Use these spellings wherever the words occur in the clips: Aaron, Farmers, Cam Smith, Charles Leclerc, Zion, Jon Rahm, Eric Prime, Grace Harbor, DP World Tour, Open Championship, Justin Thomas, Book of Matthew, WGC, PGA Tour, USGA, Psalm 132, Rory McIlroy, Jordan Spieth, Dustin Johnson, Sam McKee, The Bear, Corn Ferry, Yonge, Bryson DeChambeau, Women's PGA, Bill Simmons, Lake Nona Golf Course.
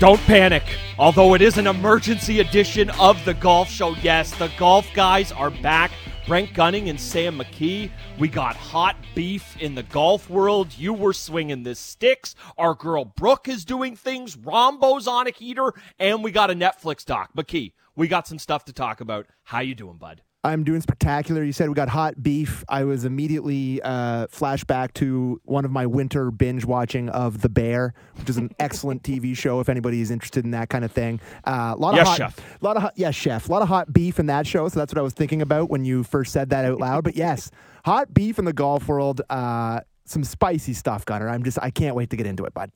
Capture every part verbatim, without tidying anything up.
Don't panic. Although it is an emergency edition of The Golf Show, yes, the golf guys are back. Brent Gunning and Sam McKee. We got hot beef in the golf world. You were swinging the sticks. Our girl Brooke is doing things. Rombo's on a heater. And we got a Netflix doc. McKee, we got some stuff to talk about. How you doing, bud? I'm doing spectacular. You said we got hot beef. I was immediately uh, flashback to one of my winter binge watching of The Bear, which is an excellent T V show if anybody is interested in that kind of thing. Uh, lot of yes, hot, chef. Lot of hot, yes, chef. A lot of hot beef in that show. So that's what I was thinking about when you first said that out loud. But yes, hot beef in the golf world. Uh, some spicy stuff, Gunner. I'm just. I can't wait to get into it, bud.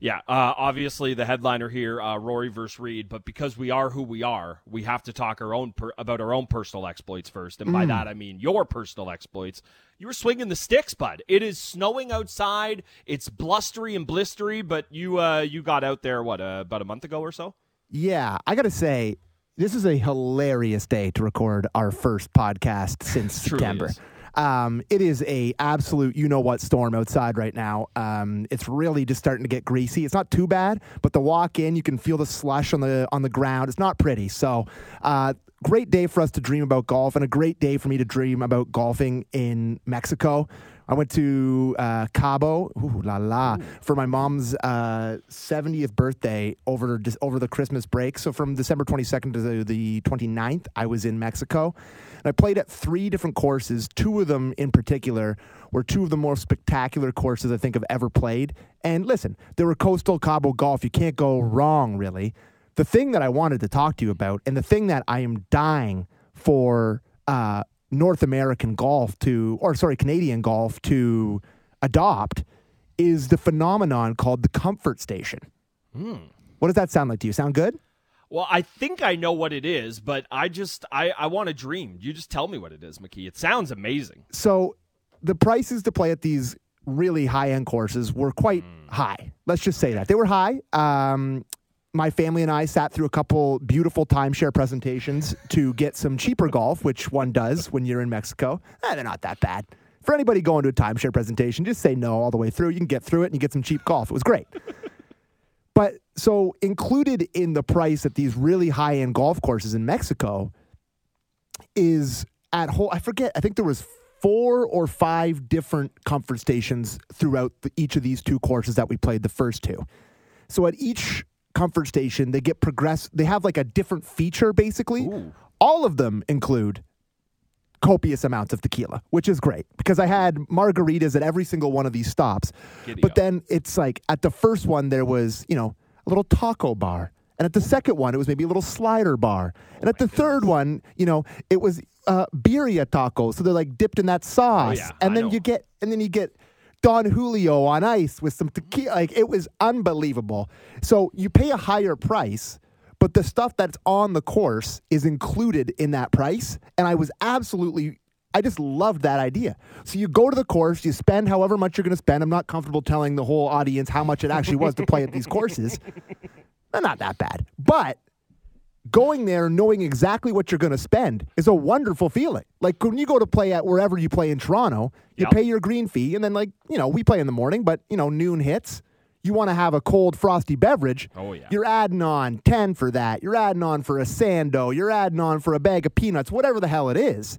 Yeah, uh, obviously the headliner here, uh, Rory versus Reed, but because we are who we are, we have to talk our own per- about our own personal exploits first, and mm. by that I mean your personal exploits. You were swinging the sticks, bud. It is snowing outside, it's blustery and blistery, but you uh, you got out there, what, uh, about a month ago or so? Yeah, I gotta say, this is a hilarious day to record our first podcast since September. Is. Um, it is a absolute you-know-what storm outside right now. Um, it's really just starting to get greasy. It's not too bad, but the walk in, you can feel the slush on the on the ground. It's not pretty. So uh, great day for us to dream about golf, and a great day for me to dream about golfing in Mexico. I went to uh, Cabo, ooh la la, ooh. for my mom's uh, seventieth birthday over over the Christmas break. So from December twenty-second to the twenty-ninth, I was in Mexico. And I played at three different courses. Two of them in particular were two of the most spectacular courses I think I've ever played. And listen, they were coastal Cabo golf. You can't go wrong, really. The thing that I wanted to talk to you about, and the thing that I am dying for uh North American golf to, or sorry, Canadian golf to adopt, is the phenomenon called the comfort station. Mm. What does that sound like to you? Sound good? Well, I think I know what it is, but I just, I, I want to dream. You just tell me what it is, McKee. It sounds amazing. So the prices to play at these really high-end courses were quite mm. high. Let's just say that. They were high. Um, My family and I sat through a couple beautiful timeshare presentations to get some cheaper golf, which one does when you're in Mexico. Eh, they're not that bad. For anybody going to a timeshare presentation, just say no all the way through. You can get through it and you get some cheap golf. It was great. But so included in the price at these really high-end golf courses in Mexico is at whole, I forget, I think there was four or five different comfort stations throughout the, each of these two courses that we played, the first two. So at each comfort station, they get progress. They have like a different feature, basically. Ooh. All of them include copious amounts of tequila, which is great because I had margaritas at every single one of these stops. Giddy but up. Then it's like at the first one, there was, you know, a little taco bar. And at the second one, it was maybe a little slider bar. And oh at the goodness. third one, you know, it was uh, birria tacos. So they're like dipped in that sauce. Oh, yeah. And I then know. you get, and then you get Don Julio on ice with some tequila. Like, it was unbelievable. So you pay a higher price, but the stuff that's on the course is included in that price. And I was absolutely, I just loved that idea. So you go to the course, you spend however much you're going to spend. I'm not comfortable telling the whole audience how much it actually was to play at these courses. They're not that bad. But going there knowing exactly what you're going to spend is a wonderful feeling. Like when you go to play at wherever you play in Toronto, you yep. pay your green fee, and then like, you know, we play in the morning, but you know, noon hits. You want to have a cold, frosty beverage. Oh, yeah. You're adding on ten for that. You're adding on for a Sando. You're adding on for a bag of peanuts, whatever the hell it is.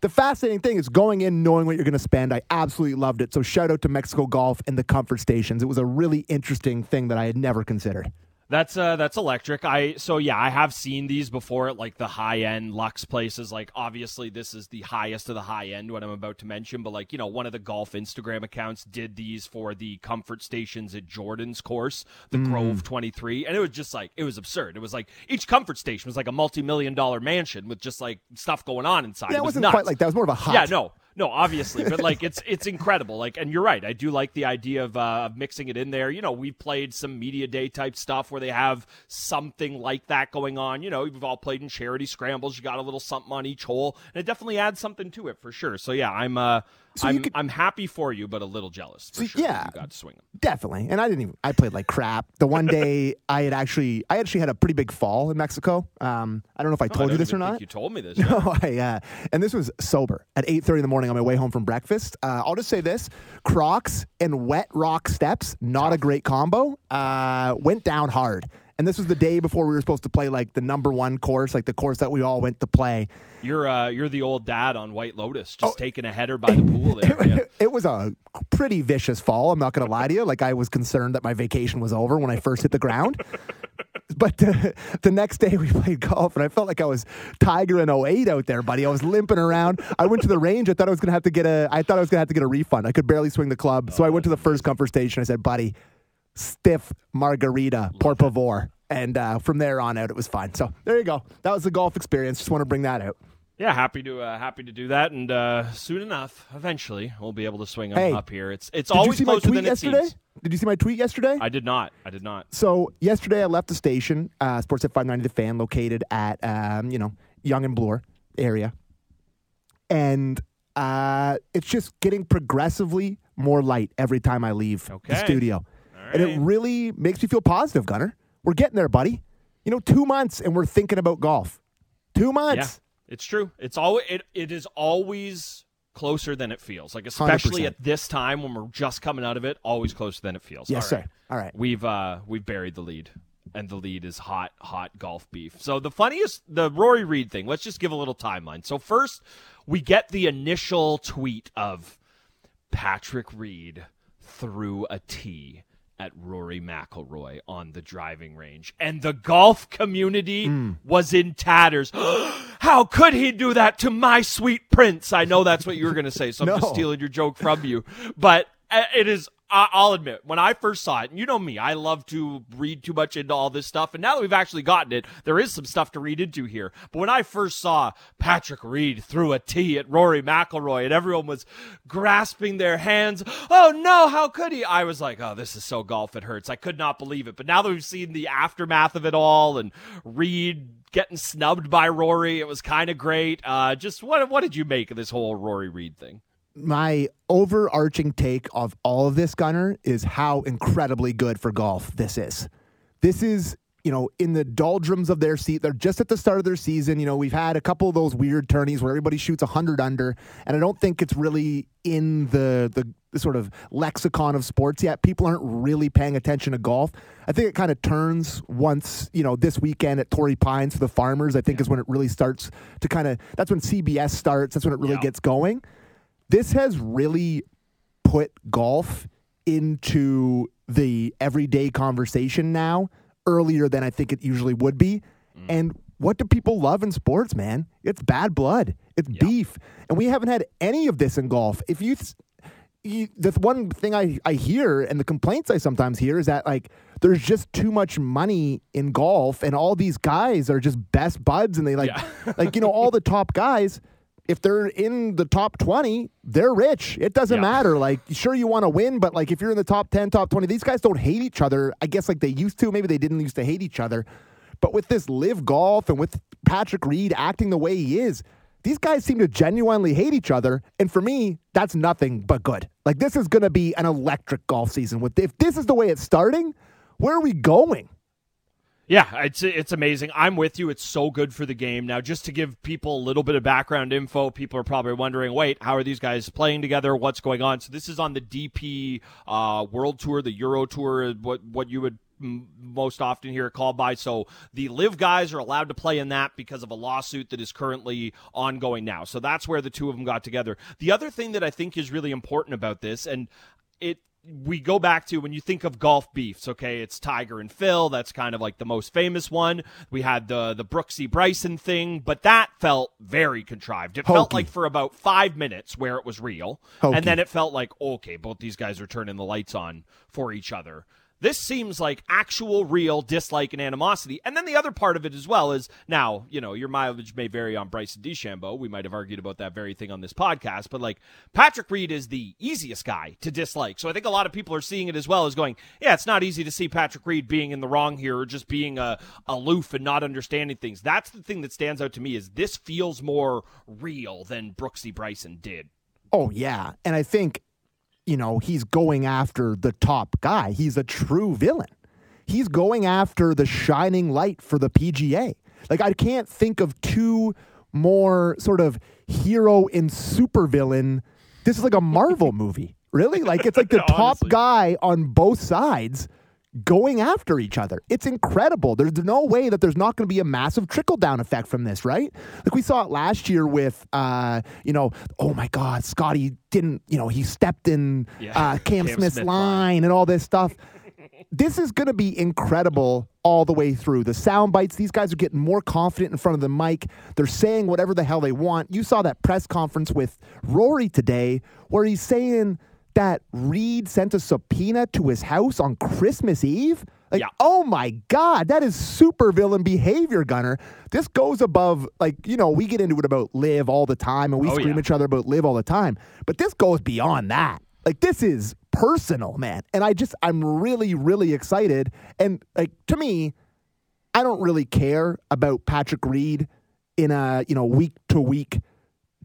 The fascinating thing is going in, knowing what you're going to spend. I absolutely loved it. So shout out to Mexico Golf and the comfort stations. It was a really interesting thing that I had never considered. That's uh, that's electric. I so yeah, I have seen these before at like the high end luxe places. Like obviously, this is the highest of the high end what I'm about to mention. But like you know, one of the golf Instagram accounts did these for the comfort stations at Jordan's course, the mm. Grove twenty-three, and it was just like it was absurd. It was like each comfort station was like a multi-million dollar mansion with just like stuff going on inside. Yeah, it, it wasn't was quite like that. It was more of a hot. Yeah, no. No, obviously, but like it's it's incredible. Like, and you're right. I do like the idea of uh, mixing it in there. You know, we've played some media day type stuff where they have something like that going on. You know, we've all played in charity scrambles. You got a little something on each hole, and it definitely adds something to it for sure. So yeah, I'm uh, so I'm could... I'm happy for you, but a little jealous. For so, sure yeah, you got to swing them. Definitely. And I didn't even. I played like crap. The one day I had actually I actually had a pretty big fall in Mexico. Um, I don't know if I no, told I you this or not. You told me this. No, no I. Uh, and this was sober at eight thirty in the morning. On my way home from breakfast. Uh, I'll just say this. Crocs and wet rock steps, not a great combo. Uh, went down hard. And this was the day before we were supposed to play, like, the number one course, like the course that we all went to play. You're uh, you're the old dad on White Lotus, just oh, taking a header by the pool there. It, yeah. it was a pretty vicious fall, I'm not going to lie to you. Like, I was concerned that my vacation was over when I first hit the ground. But uh, the next day we played golf, and I felt like I was Tiger in oh eight out there, buddy. I was limping around. I went to the range. I thought I was going to have to get a. I thought I was going to have to get a refund. I could barely swing the club, oh, so I went to the first comfort station. I said, "Buddy, stiff margarita, por favor," and uh, from there on out, it was fine. So there you go. That was the golf experience. Just want to bring that out. Yeah, happy to uh, happy to do that, and uh, soon enough, eventually, we'll be able to swing them hey, up here. It's it's always closer than yesterday? It seems. Did you see my tweet yesterday? I did not. I did not. So yesterday, I left the station, uh, Sports at five ninety, the fan, located at um, you know Yonge and Bloor area, and uh, it's just getting progressively more light every time I leave okay. the studio, right. And it really makes me feel positive, Gunner. We're getting there, buddy. You know, two months, and we're thinking about golf. Two months. Yeah. It's true. It's always it, it is always closer than it feels. Like especially one hundred percent at this time when we're just coming out of it, always closer than it feels. Yes, All right. sir. All right. We've uh, we've buried the lead, and the lead is hot, hot golf beef. So the funniest, the Rory Reed thing. Let's just give a little timeline. So first, we get the initial tweet of Patrick Reed threw a tee at Rory McIlroy on the driving range, and the golf community mm. was in tatters. How could he do that to my sweet prince? I know that's what you were going to say, so no. I'm just stealing your joke from you. But it is, I'll admit, when I first saw it, and you know me, I love to read too much into all this stuff, and now that we've actually gotten it, there is some stuff to read into here. But when I first saw Patrick Reed threw a tee at Rory McIlroy, and everyone was grasping their hands, oh no, how could he? I was like, oh, this is so golf, it hurts. I could not believe it. But now that we've seen the aftermath of it all, and Reed getting snubbed by Rory. It was kind of great. Uh, just what what did you make of this whole Rory Reed thing? My overarching take of all of this, Gunner, is how incredibly good for golf this is. This is, you know, in the doldrums of their seat. They're just at the start of their season. You know, we've had a couple of those weird tourneys where everybody shoots one hundred under, and I don't think it's really in the, the, the sort of lexicon of sports yet. People aren't really paying attention to golf. I think it kind of turns once, you know, this weekend at Torrey Pines for the Farmers, I think yeah. is when it really starts to kind of, that's when C B S starts. That's when it really yeah. gets going. This has really put golf into the everyday conversation now earlier than I think it usually would be. Mm. And what do people love in sports, man? It's bad blood. It's yep. beef. And we haven't had any of this in golf. If you, th- you the one thing I, I hear and the complaints I sometimes hear is that, like, there's just too much money in golf and all these guys are just best buds. And they like, yeah. like, you know, all the top guys, if they're in the top twenty, they're rich. It doesn't yeah. matter. Like, sure, you want to win, but, like, if you're in the top ten, top twenty, these guys don't hate each other. I guess, like, they used to. Maybe they didn't used to hate each other. But with this live golf and with Patrick Reed acting the way he is, these guys seem to genuinely hate each other. And for me, that's nothing but good. Like, this is going to be an electric golf season. With If this is the way it's starting, where are we going? Yeah, it's it's amazing. I'm with you. It's so good for the game. Now, just to give people a little bit of background info, people are probably wondering, wait, how are these guys playing together? What's going on? So this is on the D P uh, World Tour, the Euro Tour, what what you would most often hear it called by. So the live guys are allowed to play in that because of a lawsuit that is currently ongoing now. So that's where the two of them got together. The other thing that I think is really important about this, and it we go back to when you think of golf beefs, okay, it's Tiger and Phil. That's kind of like the most famous one. We had the the Brooksy Bryson thing, but that felt very contrived. It Hokey. felt like for about five minutes where it was real. Hokey. And then it felt like, okay, both these guys are turning the lights on for each other. This seems like actual, real dislike and animosity. And then the other part of it as well is, now, you know, your mileage may vary on Bryson DeChambeau. We might have argued about that very thing on this podcast. But, like, Patrick Reed is the easiest guy to dislike. So I think a lot of people are seeing it as well as going, yeah, it's not easy to see Patrick Reed being in the wrong here or just being uh, aloof and not understanding things. That's the thing that stands out to me is this feels more real than Brooksy Bryson did. Oh, yeah. And I think, you know, he's going after the top guy. He's a true villain. He's going after the shining light for the P G A. Like, I can't think of two more sort of hero and supervillain. This is like a Marvel movie, really. Like, it's like the no, top honestly. guy on both sides going after each other. It's incredible. There's no way that there's not going to be a massive trickle-down effect from this, right? Like we saw it last year with, uh, you know, oh my God, Scotty didn't, you know, he stepped in yeah. uh, Cam, Cam Smith's Smith line line and all this stuff. This is going to be incredible all the way through. The sound bites, these guys are getting more confident in front of the mic. They're saying whatever the hell they want. You saw that press conference with Rory today where he's saying that Reed sent a subpoena to his house on Christmas Eve. Like, yeah. oh my God, that is super villain behavior, Gunner. This goes above, like, you know, we get into it about L I V all the time, and we oh, scream yeah. each other about L I V all the time. But this goes beyond that. Like, this is personal, man. And I just, I'm really, really excited. And, like, to me, I don't really care about Patrick Reed in a, you know, week-to-week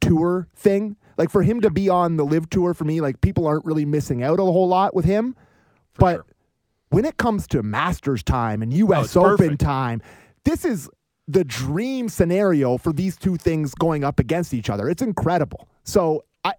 tour thing. Like, for him to be on the Live Tour, for me, like, people aren't really missing out a whole lot with him. For but sure. when it comes to Masters time and U S oh, Open perfect. time, this is the dream scenario for these two things going up against each other. It's incredible. So I,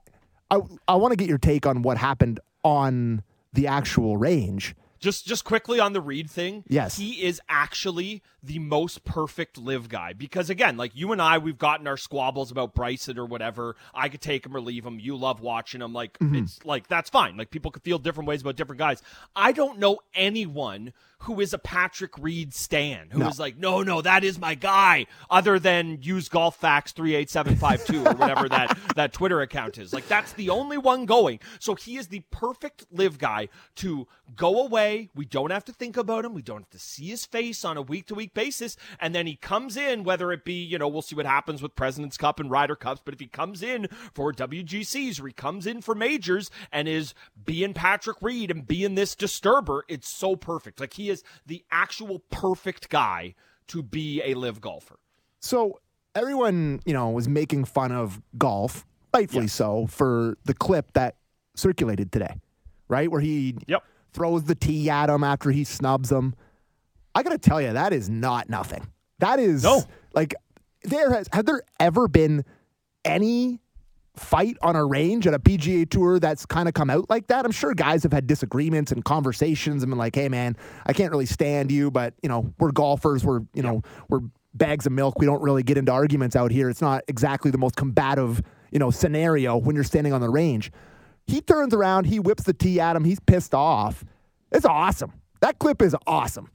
I, I want to get your take on what happened on the actual range. Just just quickly on the Reed thing, yes. he is actually the most perfect Live guy. Because, again, like you and I, we've gotten our squabbles about Bryson or whatever. I could take him or leave him. You love watching him. Like, mm-hmm. it's, like that's fine. Like, people could feel different ways about different guys. I don't know anyone who is a Patrick Reed stan, who no. is like, no, no, that is my guy, other than use golf facts three eight seven five two or whatever that, that Twitter account is. Like, that's the only one going. So he is the perfect Live guy to go away. We don't have to think about him. We don't have to see his face on a week-to-week basis. And then he comes in, whether it be, you know, we'll see what happens with President's Cup and Ryder Cups, but if he comes in for W G Cs or he comes in for majors and is being Patrick Reed and being this disturber, it's so perfect. Like, he is the actual perfect guy to be a Live golfer. So everyone, you know, was making fun of golf, rightfully yes. so, for the clip that circulated today, right? Where he yep. throws the tee at him after he snubs him. I got to tell you, that is not nothing. That is no. like, there has, have there ever been any fight on a range at a P G A Tour that's kind of come out like that? I'm sure guys have had disagreements and conversations and been like, hey man, I can't really stand you, but you know, we're golfers, we're, you know, we're bags of milk. We don't really get into arguments out here. It's not exactly the most combative, you know, scenario when you're standing on the range. He turns around, he whips the tee at him, he's pissed off. It's awesome. That clip is awesome.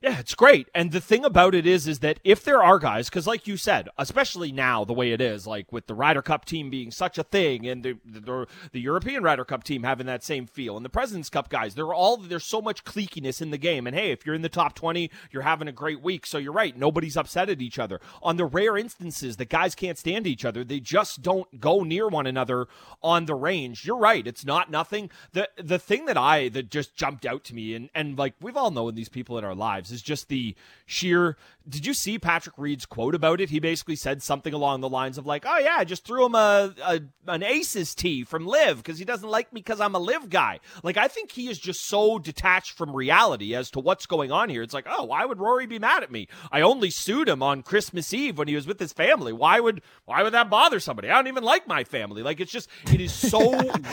Yeah, it's great. And the thing about it is, is that if there are guys, because like you said, especially now the way it is, like with the Ryder Cup team being such a thing and the the, the European Ryder Cup team having that same feel and the President's Cup guys, there are all there's so much cliquiness in the game. And hey, if you're in the top twenty, you're having a great week. So you're right. Nobody's upset at each other. On the rare instances that guys can't stand each other, they just don't go near one another on the range. You're right. It's not nothing. The the thing that I that just jumped out to me, and, and like we've all known these people in our lives, is just the sheer... Did you see Patrick Reed's quote about it? He basically said something along the lines of like, oh yeah, I just threw him a, a an aces tee from Liv because he doesn't like me because I'm a Liv guy. Like, I think he is just so detached from reality as to what's going on here. It's like, oh, why would Rory be mad at me? I only sued him on Christmas Eve when he was with his family. Why would why would that bother somebody? I don't even like my family. Like, it's just, it is so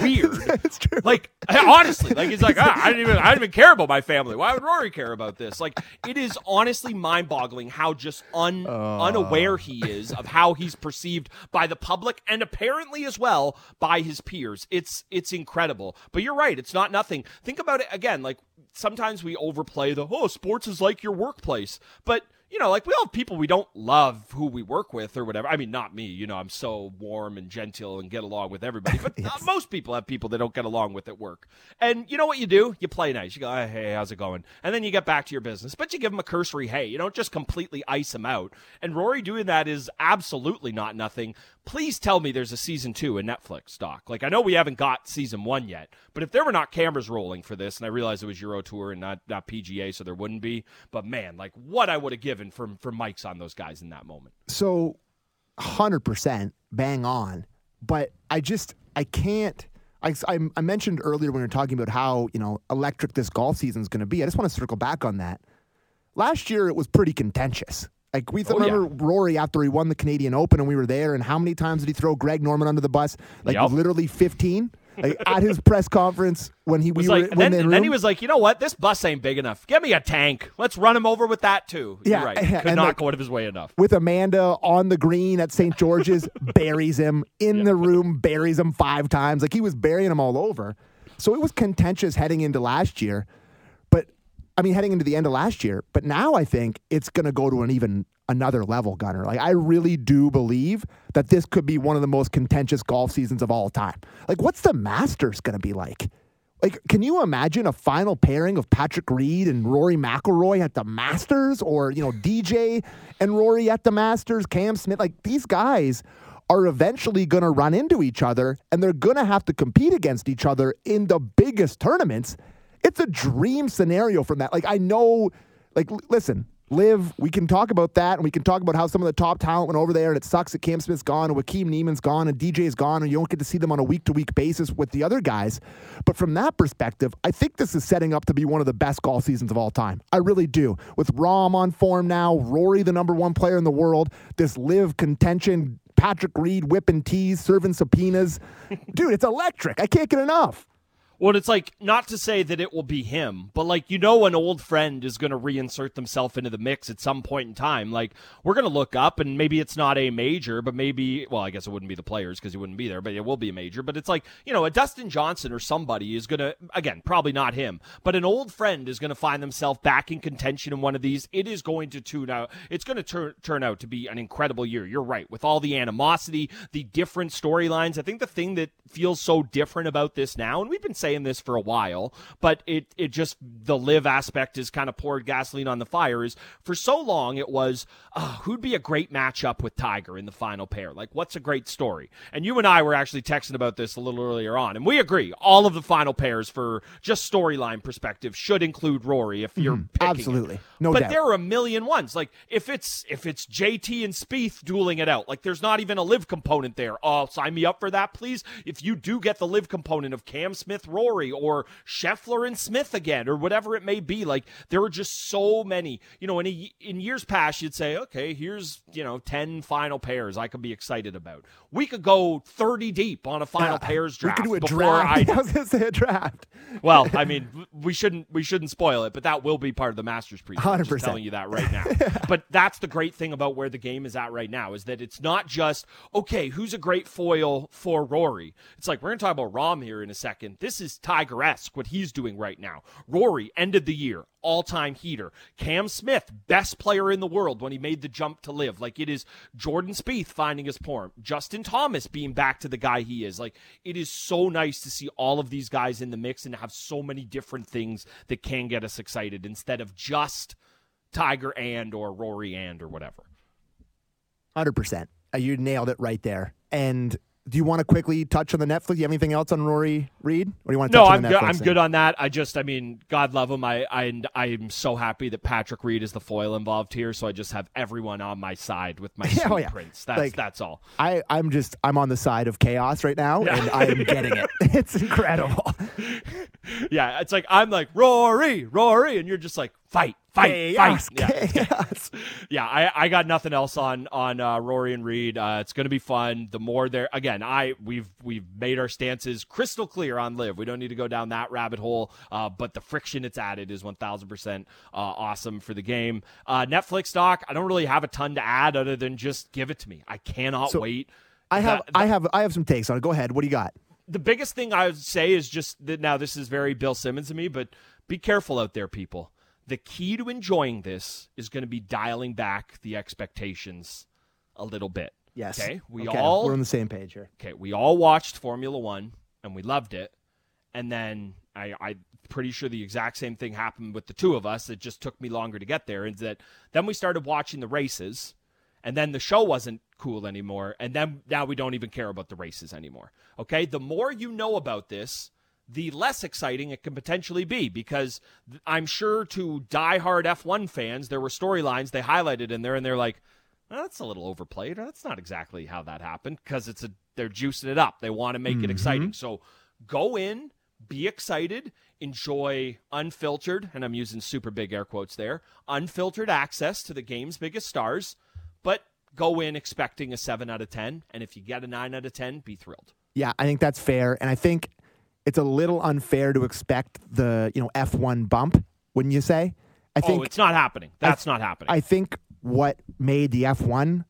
weird. It's true. Like, honestly, like, he's like, ah, I didn't even, I didn't even care about my family. Why would Rory care about this? Like, it is honestly mind-boggling how just un, uh. unaware he is of how he's perceived by the public and apparently as well by his peers. It's it's incredible. But you're right. It's not nothing. Think about it again. Like, sometimes we overplay the, oh, sports is like your workplace. But, you know, like, we all have people we don't love who we work with or whatever. I mean, not me. You know, I'm so warm and genteel and get along with everybody. But yes. most people have people they don't get along with at work. And you know what you do? You play nice. You go, hey, how's it going? And then you get back to your business. But you give them a cursory hey. You don't just completely ice them out. And Rory doing that is absolutely not nothing. Please tell me there's a season two in Netflix, Doc. Like, I know we haven't got season one yet. But if there were not cameras rolling for this, and I realized it was Euro Tour and not, not P G A, so there wouldn't be. But, man, like, what I would have given from from mics on those guys in that moment. So one hundred percent bang on. But I just, I can't, I, I, I mentioned earlier when we were talking about how, you know, electric this golf season is going to be. I just want to circle back on that. Last year, it was pretty contentious. Like, we th- oh, remember yeah. Rory after he won the Canadian Open and we were there, and how many times did he throw Greg Norman under the bus? Like, yep. literally fifteen Like, at his press conference when he was we like, were, when then, and then he was like, you know what, this bus ain't big enough. Get me a tank. Let's run him over with that too. Yeah, you're right. Could and not like, go out of his way enough. With Amanda on the green at Saint George's, buries him in yeah. the room, buries him five times. Like he was burying him all over. So it was contentious heading into last year, but I mean heading into the end of last year. But now I think it's going to go to an even another level, Gunner. Like I really do believe that this could be one of the most contentious golf seasons of all time. Like what's the Masters going to be like? Like can you imagine a final pairing of Patrick Reed and Rory McIlroy at the Masters, or you know D J and Rory at the Masters, Cam Smith? Like these guys are eventually going to run into each other, and they're going to have to compete against each other in the biggest tournaments. It's a dream scenario from that. Like, I know, like, l- listen, Liv, we can talk about that, and we can talk about how some of the top talent went over there, and it sucks that Cam Smith's gone, and Joakim Neiman's gone, and D J's gone, and you don't get to see them on a week-to-week basis with the other guys. But from that perspective, I think this is setting up to be one of the best golf seasons of all time. I really do. With Rahm on form now, Rory the number one player in the world, this Liv contention, Patrick Reed whipping tees, serving subpoenas. Dude, it's electric. I can't get enough. Well, it's like, not to say that it will be him, but like, you know, an old friend is going to reinsert themselves into the mix at some point in time. Like, we're going to look up, and maybe it's not a major, but maybe, well, I guess it wouldn't be the players because he wouldn't be there, but it will be a major. But it's like, you know, a Dustin Johnson or somebody is going to, again, probably not him, but an old friend is going to find themselves back in contention in one of these. It is going to tune out. It's going to turn turn out to be an incredible year. You're right. With all the animosity, the different storylines, I think the thing that feels so different about this now, and we've been saying in this for a while, but it it just the live aspect is kind of poured gasoline on the fire, is for so long it was uh, who'd be a great matchup with Tiger in the final pair, like what's a great story. And you and I were actually texting about this a little earlier on, and we agree all of the final pairs for just storyline perspective should include Rory if you're mm, picking absolutely it. No but doubt. There are a million ones, like if it's if it's J T and Spieth dueling it out, like there's not even a live component there. Oh, sign me up for that, please. If you do get the live component of Cam Smith Rory or Scheffler and Smith again, or whatever it may be, like there are just so many, you know, in, a, in years past, you'd say, okay, here's, you know, ten final pairs I could be excited about. We could go thirty deep on a final uh, pairs draft. We could do a draft. I, I was going to say a draft. Well, I mean, we shouldn't, we shouldn't spoil it, but that will be part of the Masters preview. one hundred percent. I'm just telling you that right now. But that's the great thing about where the game is at right now, is that it's not just, okay, who's a great foil for Rory? It's like, we're going to talk about Rahm here in a second. This is Tiger-esque what he's doing right now. Rory ended the year all-time heater. Cam Smith, best player in the world when he made the jump to live. Like it is Jordan Spieth finding his form. Justin Thomas being back to the guy he is. Like it is so nice to see all of these guys in the mix and have so many different things that can get us excited instead of just Tiger and or Rory and or whatever. one hundred percent. You nailed it right there. And do you want to quickly touch on the Netflix? Do you have anything else on Rory Reed? Or do you want to touch no, on the Netflix? No, I'm, go- I'm good on that. I just, I mean, God love him. I, I, I'm so happy that Patrick Reed is the foil involved here. So I just have everyone on my side with my sweet oh, yeah. prince. That's like, that's all. I, I'm just, I'm on the side of chaos right now, yeah. and I am getting it. It's incredible. Yeah, it's like, I'm like, Rory, Rory. And you're just like, fight. Fight, chaos, fight. Chaos. Yeah, yeah I, I got nothing else on on uh, Rory and Reed. Uh, it's going to be fun. The more there, again, I we've we've made our stances crystal clear on Liv. We don't need to go down that rabbit hole. Uh, but the friction it's added is one thousand percent uh, awesome for the game. Uh, Netflix stock. I don't really have a ton to add other than just give it to me. I cannot so wait. I have that, that, I have I have some takes on it. Go ahead. What do you got? The biggest thing I would say is just that now this is very Bill Simmons to me, but be careful out there, people. The key to enjoying this is going to be dialing back the expectations a little bit. Yes. Okay. We okay. all we're on the same page here. Okay. We all watched Formula One and we loved it, and then I, I'm pretty sure the exact same thing happened with the two of us. It just took me longer to get there, and that then we started watching the races, and then the show wasn't cool anymore, and then now we don't even care about the races anymore. Okay. The more you know about this, the less exciting it can potentially be, because I'm sure to diehard F one fans, there were storylines they highlighted in there, and they're like, well, that's a little overplayed. That's not exactly how that happened, because it's a, they're juicing it up. They want to make mm-hmm. it exciting. So go in, be excited, enjoy unfiltered, and I'm using super big air quotes there, unfiltered access to the game's biggest stars, but go in expecting a seven out of ten, and if you get a nine out of ten, be thrilled. Yeah, I think that's fair, and I think it's a little unfair to expect the, you know, F one bump, wouldn't you say? I think, oh, it's not happening. That's I, not happening. I think what made the F one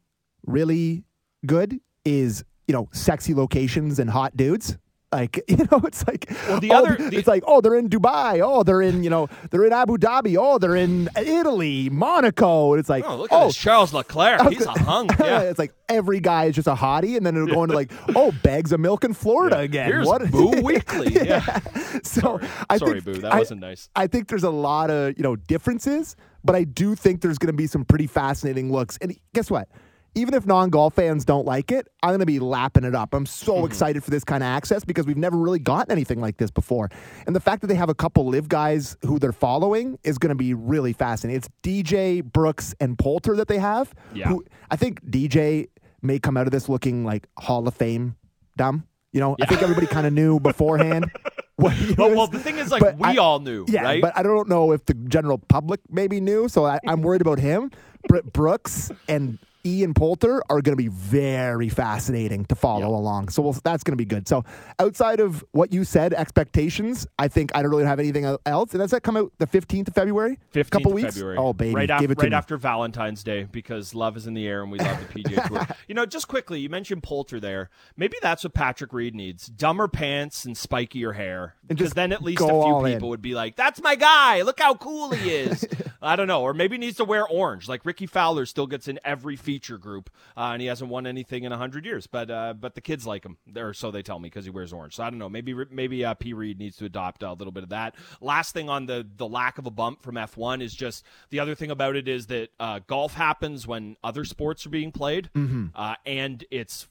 really good is, you know, sexy locations and hot dudes. Like, you know, it's like, well, the oh, other, the, it's like, oh, they're in Dubai. Oh, they're in, you know, they're in Abu Dhabi. Oh, they're in Italy, Monaco. And it's like, oh, look at oh, this Charles Leclerc. He's a hunk. Yeah. It's like every guy is just a hottie. And then it'll go into like, oh, bags of milk in Florida yeah. again. Here's what? Boo Weekly. Yeah. yeah. So Sorry, I Sorry think, Boo. That I, wasn't nice. I think there's a lot of, you know, differences, but I do think there's going to be some pretty fascinating looks. And guess what? Even if non-golf fans don't like it, I'm going to be lapping it up. I'm so mm-hmm. excited for this kind of access because we've never really gotten anything like this before. And the fact that they have a couple live guys who they're following is going to be really fascinating. It's D J, Brooks, and Poulter that they have. Yeah. Who, I think D J may come out of this looking like Hall of Fame dumb. You know, yeah. I think everybody kind of knew beforehand. What he well, was. well, the thing is, like, but we I, all knew, yeah, right? But I don't know if the general public maybe knew, so I, I'm worried about him. Br- Brooks and... Ian Poulter are going to be very fascinating to follow yep. along. So we'll, that's going to be good. So outside of what you said, expectations, I think I don't really have anything else. And does that come out the fifteenth of February? fifteenth couple of weeks? February. Oh, baby. Right, af- Give it to right me. after Valentine's Day, because love is in the air and we love the P G A Tour. You know, just quickly, you mentioned Poulter there. Maybe that's what Patrick Reed needs. Dumber pants and spikier hair. Because then at least a few people in. would be like, that's my guy. Look how cool he is. I don't know. Or maybe he needs to wear orange. Like Ricky Fowler still gets in every feature group, uh, and he hasn't won anything in one hundred years, but uh, but the kids like him, or so they tell me, because he wears orange. So I don't know, maybe maybe uh, P. Reed needs to adopt a little bit of that. Last thing on the the lack of a bump from F one is just, the other thing about it is that uh, golf happens when other sports are being played, mm-hmm. uh, and it's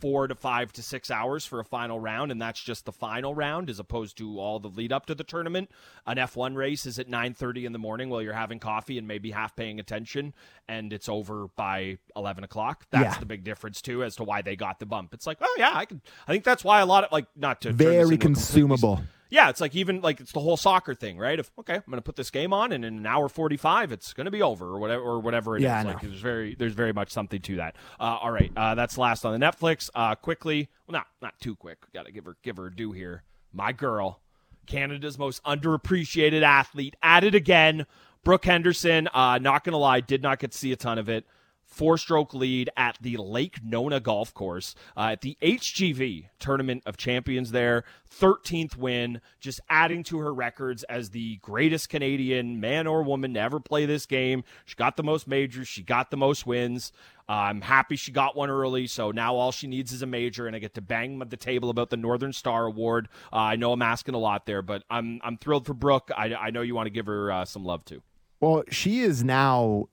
four to five to six hours for a final round, and that's just the final round as opposed to all the lead up to the tournament. An F one race is at nine thirty in the morning while you're having coffee and maybe half paying attention, and it's over by eleven o'clock. That's yeah. the big difference too as to why they got the bump. It's like, oh yeah, I can. I think that's why a lot of, like, not to very consumable completely. Yeah, it's like, even like, it's the whole soccer thing, right? If okay, I'm going to put this game on, and in an hour forty-five, it's going to be over, or whatever, or whatever it yeah, is. Like, there's very, there's very much something to that. Uh, all right, uh, that's last on the Netflix. Uh, quickly, well, not not too quick. Got to give her give her a due here. My girl, Canada's most underappreciated athlete, at it again. Brooke Henderson. Uh, not going to lie, did not get to see a ton of it. Four-stroke lead at the Lake Nona Golf Course uh, at the H G V Tournament of Champions there. thirteenth win, just adding to her records as the greatest Canadian man or woman to ever play this game. She got the most majors. She got the most wins. Uh, I'm happy she got one early, so now all she needs is a major, and I get to bang the table about the Northern Star Award. Uh, I know I'm asking a lot there, but I'm I'm thrilled for Brooke. I, I know you want to give her uh, some love, too. Well, she is now...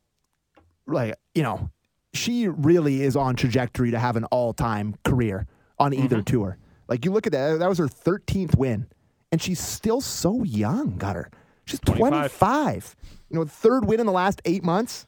like, you know, she really is on trajectory to have an all-time career on either mm-hmm. tour. Like, you look at that, that was her thirteenth win, and she's still so young, got her. She's twenty-five. twenty-five. You know, third win in the last eight months,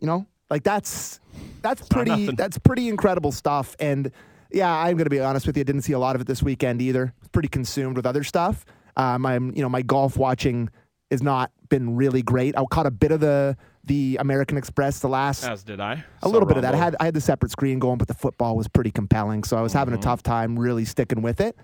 you know, like that's, that's it's pretty, that's pretty incredible stuff. And yeah, I'm going to be honest with you. I didn't see a lot of it this weekend either. Pretty consumed with other stuff. Um, I'm, you know, my golf watching has not been really great. I caught a bit of the, The American Express, the last... As did I. A so little bit of that. Board. I had I had the separate screen going, but the football was pretty compelling, so I was mm-hmm. having a tough time really sticking with it.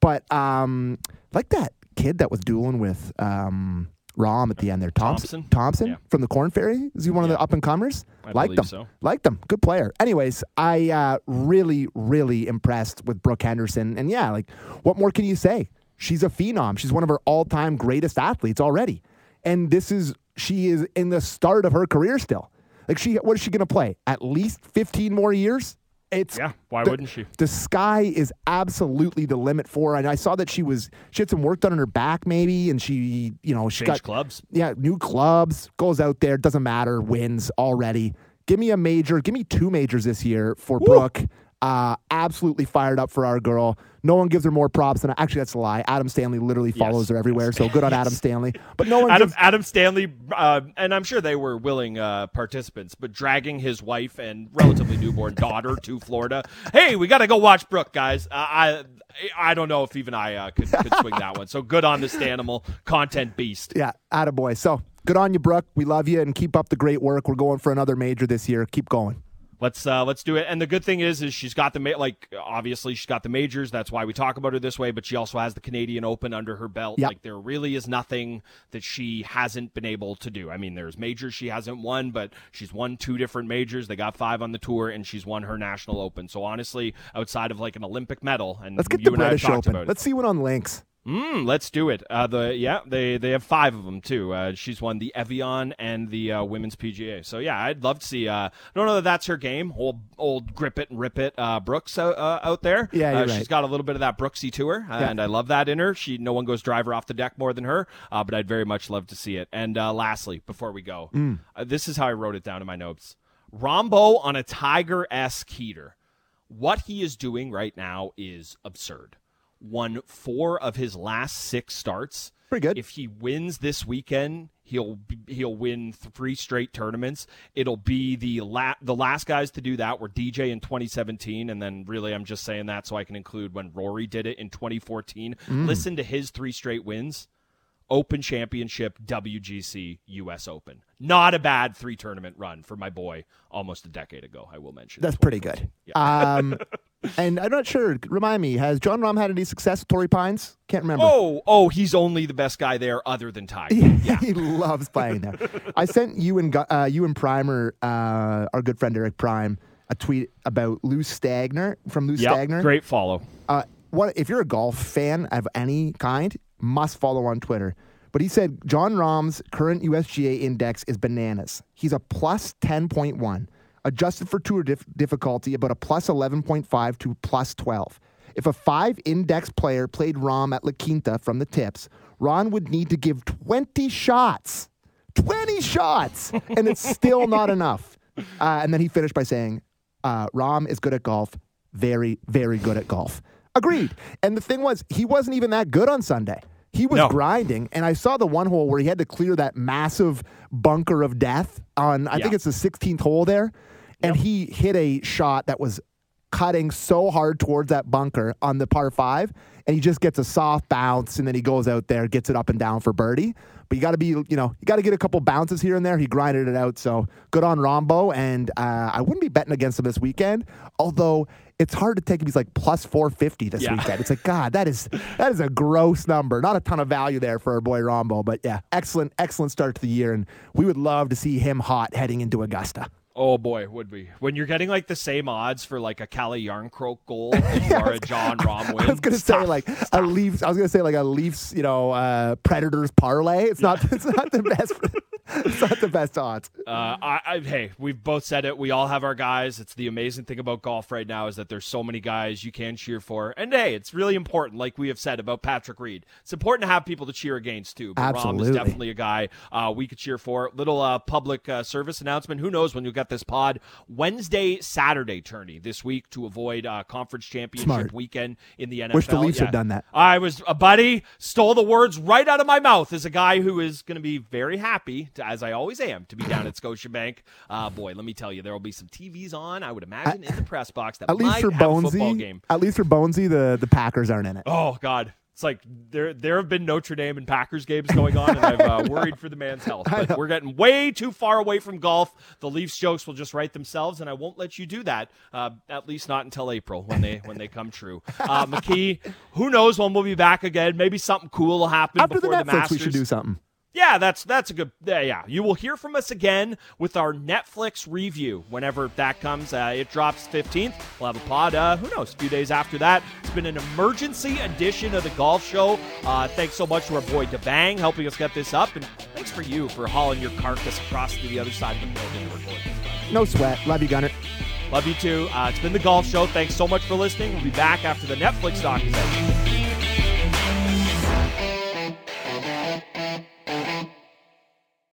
But, um, like that kid that was dueling with um, Rahm at the end there, Thompson Thompson, Thompson yeah. from the Corn Ferry. Is he one yeah. of the up-and-comers? I Liked believe them. so. Liked them. Good player. Anyways, I uh, really, really impressed with Brooke Henderson. And yeah, like, what more can you say? She's a phenom. She's one of her all-time greatest athletes already. And this is... She is in the start of her career still. Like, she, what is she going to play? At least fifteen more years? It's yeah, why the, wouldn't she? The sky is absolutely the limit for her. And I saw that she was, she had some work done on her back maybe, and she, you know, she Change got clubs. Yeah, new clubs, goes out there, doesn't matter, wins already. Give me a major, give me two majors this year for Woo. Brooke. Uh, absolutely fired up for our girl. No one gives her more props than actually that's a lie. Adam Stanley literally follows yes. her everywhere, so good on yes. Adam Stanley. But no one Adam gives... Adam Stanley, uh, and I'm sure they were willing uh, participants, but dragging his wife and relatively newborn daughter to Florida. Hey, we got to go watch Brooke, guys. Uh, I I don't know if even I uh, could, could swing that one. So good on this Stanimal content beast. Yeah, attaboy. So good on you, Brooke. We love you, and keep up the great work. We're going for another major this year. Keep going. Let's uh, let's do it. And the good thing is, is she's got the ma- like obviously she's got the majors. That's why we talk about her this way. But she also has the Canadian Open under her belt. Yep. Like there really is nothing that she hasn't been able to do. I mean, there's majors she hasn't won, but she's won two different majors. They got five on the tour, and she's won her national open. So honestly, outside of like an Olympic medal, and let's get you the and British I have talked Open. About it. Let's see what on links. Mm, let's do it. Uh, the yeah, they, they have five of them too. Uh, she's won the Evian and the uh, Women's P G A. So yeah, I'd love to see. Uh, I don't know that that's her game. Old old grip it and rip it. Uh, Brooks uh, uh, out there. Yeah, you're uh, right. She's got a little bit of that Brooksy to her, uh, yeah. and I love that in her. She no one goes driver off the deck more than her. Uh, but I'd very much love to see it. And uh, lastly, before we go, mm. uh, this is how I wrote it down in my notes: Rombo on a Tiger-esque heater. What he is doing right now is absurd. Won four of his last six starts. Pretty good. If he wins this weekend, he'll he'll win three straight tournaments. It'll be the la- the last guys to do that were D J in twenty seventeen, and then really I'm just saying that so I can include when Rory did it in twenty fourteen. Mm. Listen to his three straight wins: Open Championship, W G C, U S Open. Not a bad three tournament run for my boy almost a decade ago, I will mention. That's pretty good. Yeah. Um And I'm not sure. Remind me, has Jon Rahm had any success at Torrey Pines? Can't remember. Oh, oh, he's only the best guy there, other than Tiger. Yeah, he loves playing there. I sent you and uh, you and Primer, uh, our good friend Eric Prime, a tweet about Lou Stagner from Lou yep, Stagner. Great follow. Uh, what if you're a golf fan of any kind? Must follow on Twitter. But he said Jon Rahm's current U S G A index is bananas. He's a plus ten point one. Adjusted for tour dif- difficulty, about a plus eleven point five to plus twelve. If a five-index player played Rahm at La Quinta from the tips, Ron would need to give twenty shots. twenty shots! And it's still not enough. Uh, and then he finished by saying, uh, Rahm is good at golf. Very, very good at golf. Agreed. And the thing was, he wasn't even that good on Sunday. He was no. grinding, and I saw the one hole where he had to clear that massive bunker of death on, I yeah. think it's the sixteenth hole there. And yep. he hit a shot that was cutting so hard towards that bunker on the par five, and he just gets a soft bounce, and then he goes out there, gets it up and down for birdie. But you got to be, you know, you got to get a couple bounces here and there. He grinded it out, so good on Rombo. And uh, I wouldn't be betting against him this weekend, although it's hard to take him. He's like plus four fifty this yeah. weekend. It's like, God, that is that is a gross number. Not a ton of value there for our boy Rombo, but yeah, excellent, excellent start to the year, and we would love to see him hot heading into Augusta. Oh, boy, would we. When you're getting, like, the same odds for, like, a Cali Yarncroke goal as you are a Jon Rahm win. I was going to say, like, Stop. a Leafs, I was going to say, like, a Leafs, you know, uh, Predators parlay. It's yeah. not It's not the best. It's not the best odds. Uh, I, I, hey, we've both said it. We all have our guys. It's the amazing thing about golf right now is that there's so many guys you can cheer for. And, hey, it's really important, like we have said about Patrick Reed. It's important to have people to cheer against, too. But Absolutely. Rahm is definitely a guy uh, we could cheer for. Little uh, public uh, service announcement. Who knows when you'll get this pod. Wednesday, Saturday tourney this week to avoid uh, conference championship Smart. Weekend in the N F L. Wish the Leafs yeah. had done that. I was a buddy, stole the words right out of my mouth as a guy who is going to be very happy as I always am, to be down at Scotiabank. Uh, boy, let me tell you, there will be some T Vs on, I would imagine, I, in the press box that at least might for have Bonesy, a football game. At least for Bonesy, the, the Packers aren't in it. Oh, God. It's like there there have been Notre Dame and Packers games going on, and I've uh, worried for the man's health. But we're getting way too far away from golf. The Leafs jokes will just write themselves, and I won't let you do that, uh, at least not until April when they when they come true. Uh, McKee, who knows when we'll be back again. Maybe something cool will happen After before the, Netflix, the Masters. We should do something. Yeah, that's that's a good yeah, – yeah. You will hear from us again with our Netflix review whenever that comes. Uh, it drops fifteenth. We'll have a pod, uh, who knows, a few days after that. It's been an emergency edition of the golf show. Uh, thanks so much to our boy DeBang helping us get this up. And thanks for you for hauling your carcass across to the other side of the building to record this. No sweat. Love you, Gunner. Love you, too. Uh, it's been the golf show. Thanks so much for listening. We'll be back after the Netflix documentary.